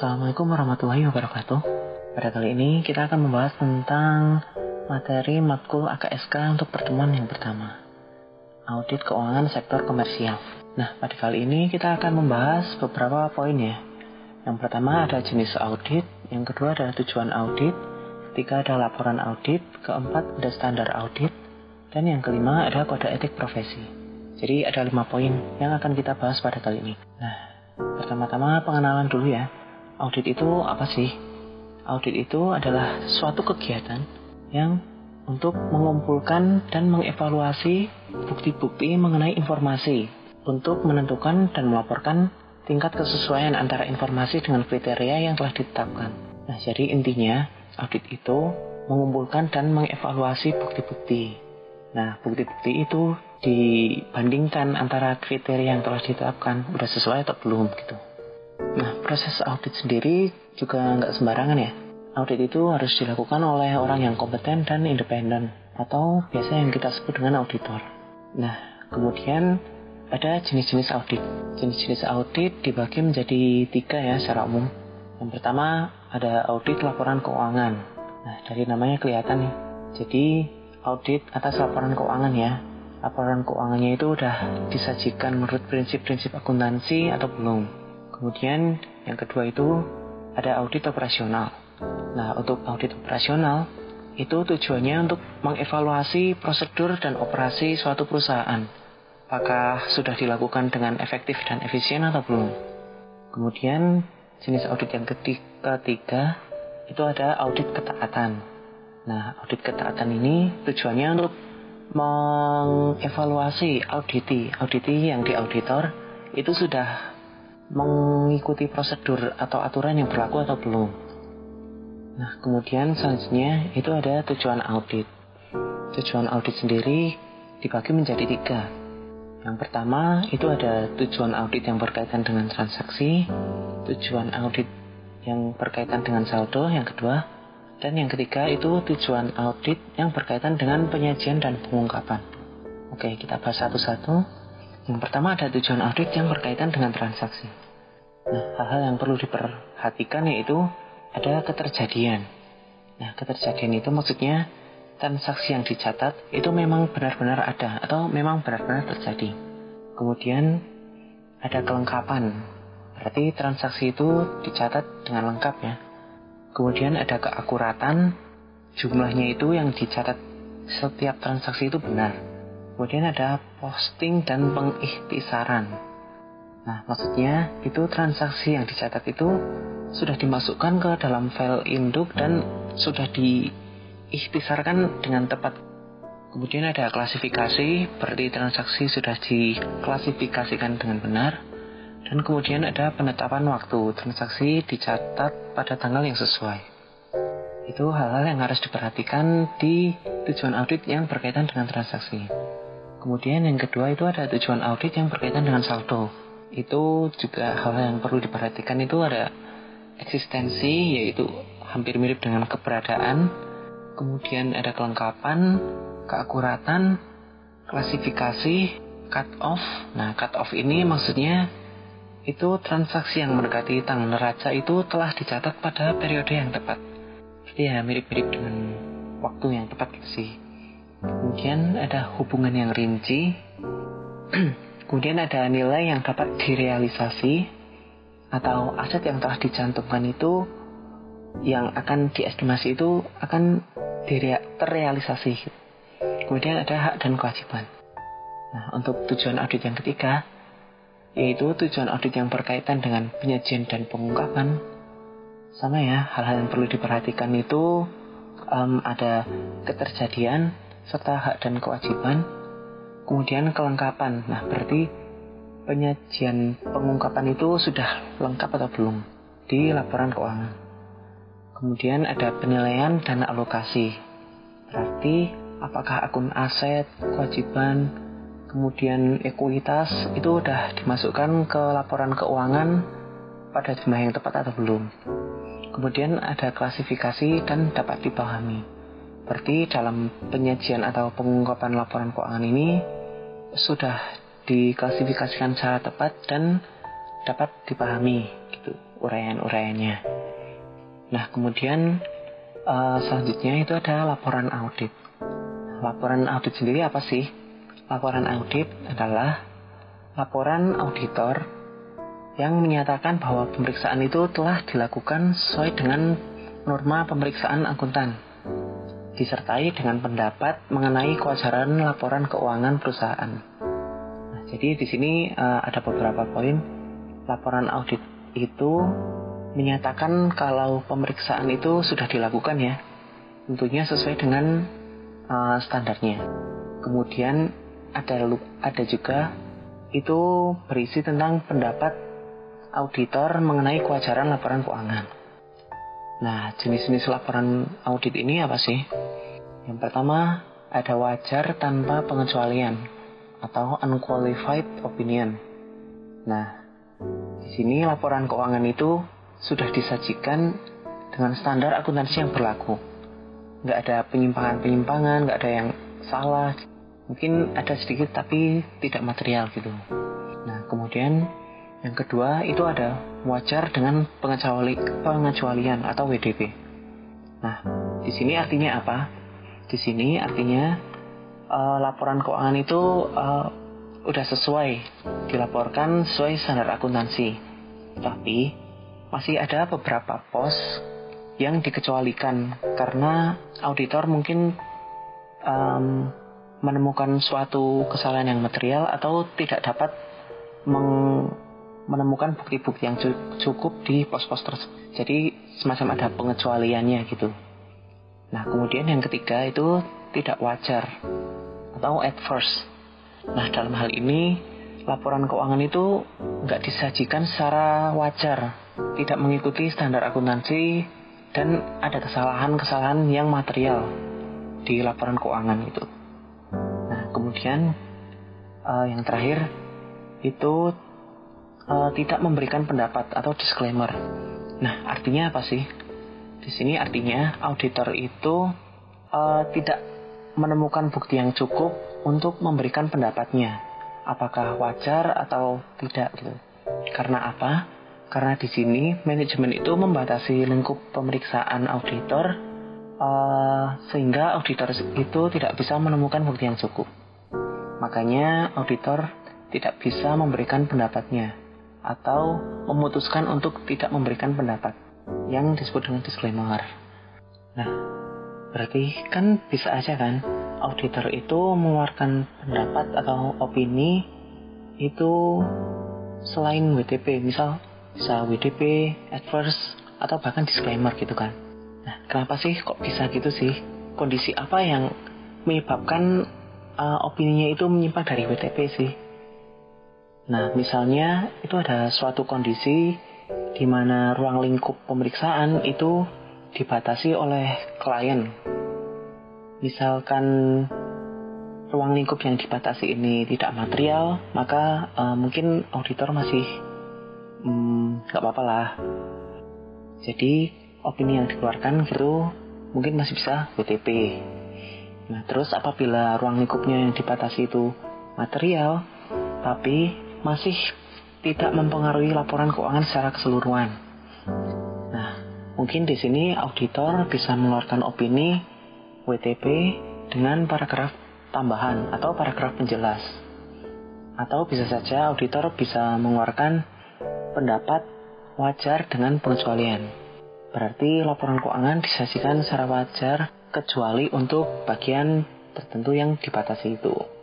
Assalamualaikum warahmatullahi wabarakatuh. Pada kali ini kita akan membahas tentang materi matkul AKSK untuk pertemuan yang pertama, audit keuangan sektor komersial. Nah, pada kali ini kita akan membahas beberapa poin ya. Yang pertama ada jenis audit, yang kedua ada tujuan audit, ketiga ada laporan audit, keempat ada standar audit, dan yang kelima ada kode etik profesi. Jadi ada 5 poin yang akan kita bahas pada kali ini. Nah, pertama-tama pengenalan dulu ya. Audit itu apa sih? Audit itu adalah suatu kegiatan yang untuk mengumpulkan dan mengevaluasi bukti-bukti mengenai informasi untuk menentukan dan melaporkan tingkat kesesuaian antara informasi dengan kriteria yang telah ditetapkan. Nah, jadi intinya audit itu mengumpulkan dan mengevaluasi bukti-bukti. Nah, bukti-bukti itu dibandingkan antara kriteria yang telah ditetapkan, udah sesuai atau belum gitu. Nah, proses audit sendiri juga nggak sembarangan ya. Audit itu harus dilakukan oleh orang yang kompeten dan independen, atau biasa yang kita sebut dengan auditor. Nah, kemudian ada jenis-jenis audit. Jenis-jenis audit dibagi menjadi 3 ya secara umum. Yang pertama ada audit laporan keuangan. Nah, dari namanya kelihatan nih. Jadi audit atas laporan keuangan ya. Laporan keuangannya itu udah disajikan menurut prinsip-prinsip akuntansi atau belum. Kemudian yang kedua itu ada audit operasional. Nah, untuk audit operasional itu tujuannya untuk mengevaluasi prosedur dan operasi suatu perusahaan. Apakah sudah dilakukan dengan efektif dan efisien atau belum? Kemudian jenis audit yang ketiga itu ada audit ketaatan. Nah, audit ketaatan ini tujuannya untuk mengevaluasi auditi yang di auditor itu sudah mengikuti prosedur atau aturan yang berlaku atau belum. Nah, kemudian selanjutnya itu ada tujuan audit. Tujuan audit sendiri dibagi menjadi 3. Yang pertama itu ada tujuan audit yang berkaitan dengan transaksi, tujuan audit yang berkaitan dengan saldo, yang kedua, dan yang ketiga itu tujuan audit yang berkaitan dengan penyajian dan pengungkapan. Oke, kita bahas satu-satu. Yang pertama ada tujuan audit yang berkaitan dengan transaksi. Nah, hal-hal yang perlu diperhatikan yaitu ada keterjadian. Nah, keterjadian itu maksudnya transaksi yang dicatat itu memang benar-benar ada atau memang benar-benar terjadi. Kemudian ada kelengkapan. Berarti transaksi itu dicatat dengan lengkap ya. Kemudian ada keakuratan. Jumlahnya itu yang dicatat setiap transaksi itu benar. Kemudian ada posting dan pengikhtisaran. Nah, maksudnya itu transaksi yang dicatat itu sudah dimasukkan ke dalam file induk dan sudah diikhtisarkan dengan tepat. Kemudian ada klasifikasi, berarti transaksi sudah diklasifikasikan dengan benar. Dan kemudian ada penetapan waktu, transaksi dicatat pada tanggal yang sesuai. Itu hal-hal yang harus diperhatikan di tujuan audit yang berkaitan dengan transaksi. Kemudian yang kedua itu ada tujuan audit yang berkaitan dengan saldo. Itu juga hal yang perlu diperhatikan, itu ada eksistensi, yaitu hampir mirip dengan keberadaan. Kemudian ada kelengkapan, keakuratan, klasifikasi, cut-off. Nah, cut-off ini maksudnya itu transaksi yang mendekati tangan neraca itu telah dicatat pada periode yang tepat. Jadi ya mirip-mirip dengan waktu yang tepat sih. Kemudian ada hubungan yang rinci. Kemudian ada nilai yang dapat direalisasi atau aset yang telah dicantumkan itu yang akan diestimasi itu akan terrealisasi. Kemudian ada hak dan kewajiban. Nah, untuk tujuan audit yang ketiga yaitu tujuan audit yang berkaitan dengan penyajian dan pengungkapan. Sama ya, hal-hal yang perlu diperhatikan itu ada keterjadian serta hak dan kewajiban, kemudian kelengkapan. Nah, berarti penyajian pengungkapan itu sudah lengkap atau belum di laporan keuangan. Kemudian ada penilaian dan alokasi. Berarti apakah akun aset, kewajiban, kemudian ekuitas itu sudah dimasukkan ke laporan keuangan pada jumlah yang tepat atau belum. Kemudian ada klasifikasi dan dapat dipahami. Berarti dalam penyajian atau pengungkapan laporan keuangan ini sudah diklasifikasikan secara tepat dan dapat dipahami. tuh uraian-uraiannya. Nah, kemudian selanjutnya itu ada laporan audit. Laporan audit sendiri apa sih? Laporan audit adalah laporan auditor yang menyatakan bahwa pemeriksaan itu telah dilakukan sesuai dengan norma pemeriksaan akuntan, disertai dengan pendapat mengenai kewajaran laporan keuangan perusahaan. Nah, jadi di sini ada beberapa poin. Laporan audit itu menyatakan kalau pemeriksaan itu sudah dilakukan ya, tentunya sesuai dengan standarnya. Kemudian ada juga itu berisi tentang pendapat auditor mengenai kewajaran laporan keuangan. Nah, jenis-jenis laporan audit ini apa sih? Yang pertama, ada wajar tanpa pengecualian atau unqualified opinion. Nah, di sini laporan keuangan itu sudah disajikan dengan standar akuntansi yang berlaku. Nggak ada penyimpangan-penyimpangan, nggak ada yang salah, mungkin ada sedikit tapi tidak material gitu. Nah, kemudian yang kedua itu ada wajar dengan pengecualian atau WDP. Nah, di sini artinya apa? Di sini artinya laporan keuangan itu udah sesuai, dilaporkan sesuai standar akuntansi, tapi masih ada beberapa pos yang dikecualikan karena auditor mungkin menemukan suatu kesalahan yang material atau tidak dapat menemukan bukti-bukti yang cukup di pos-pos tersebut. Jadi semacam ada pengecualiannya gitu. Nah, kemudian yang ketiga itu tidak wajar atau adverse. Nah, dalam hal ini laporan keuangan itu nggak disajikan secara wajar, tidak mengikuti standar akuntansi, dan ada kesalahan-kesalahan yang material di laporan keuangan itu. Nah, kemudian yang terakhir itu tidak memberikan pendapat atau disclaimer. Nah, artinya apa sih? Di sini artinya auditor itu tidak menemukan bukti yang cukup untuk memberikan pendapatnya, apakah wajar atau tidak gitu. Karena apa? Karena di sini manajemen itu membatasi lingkup pemeriksaan auditor, sehingga auditor itu tidak bisa menemukan bukti yang cukup. Makanya auditor tidak bisa memberikan pendapatnya atau memutuskan untuk tidak memberikan pendapat, yang disebut dengan disclaimer. Nah, berarti kan bisa aja kan auditor itu mengeluarkan pendapat atau opini itu selain WTP, misal bisa WDP, adverse, atau bahkan disclaimer gitu kan. Nah, kenapa sih kok bisa gitu sih? Kondisi apa yang menyebabkan opininya itu menyimpang dari WTP sih? Nah, misalnya itu ada suatu kondisi di mana ruang lingkup pemeriksaan itu dibatasi oleh klien. Misalkan ruang lingkup yang dibatasi ini tidak material, maka mungkin auditor masih gak apa-apa lah. Jadi opini yang dikeluarkan gitu mungkin masih bisa WTP. Nah, terus apabila ruang lingkupnya yang dibatasi itu material tapi masih tidak mempengaruhi laporan keuangan secara keseluruhan, nah mungkin di sini auditor bisa mengeluarkan opini WTP dengan paragraf tambahan atau paragraf penjelas, atau bisa saja auditor bisa mengeluarkan pendapat wajar dengan pengecualian. Berarti laporan keuangan disajikan secara wajar kecuali untuk bagian tertentu yang dibatasi itu.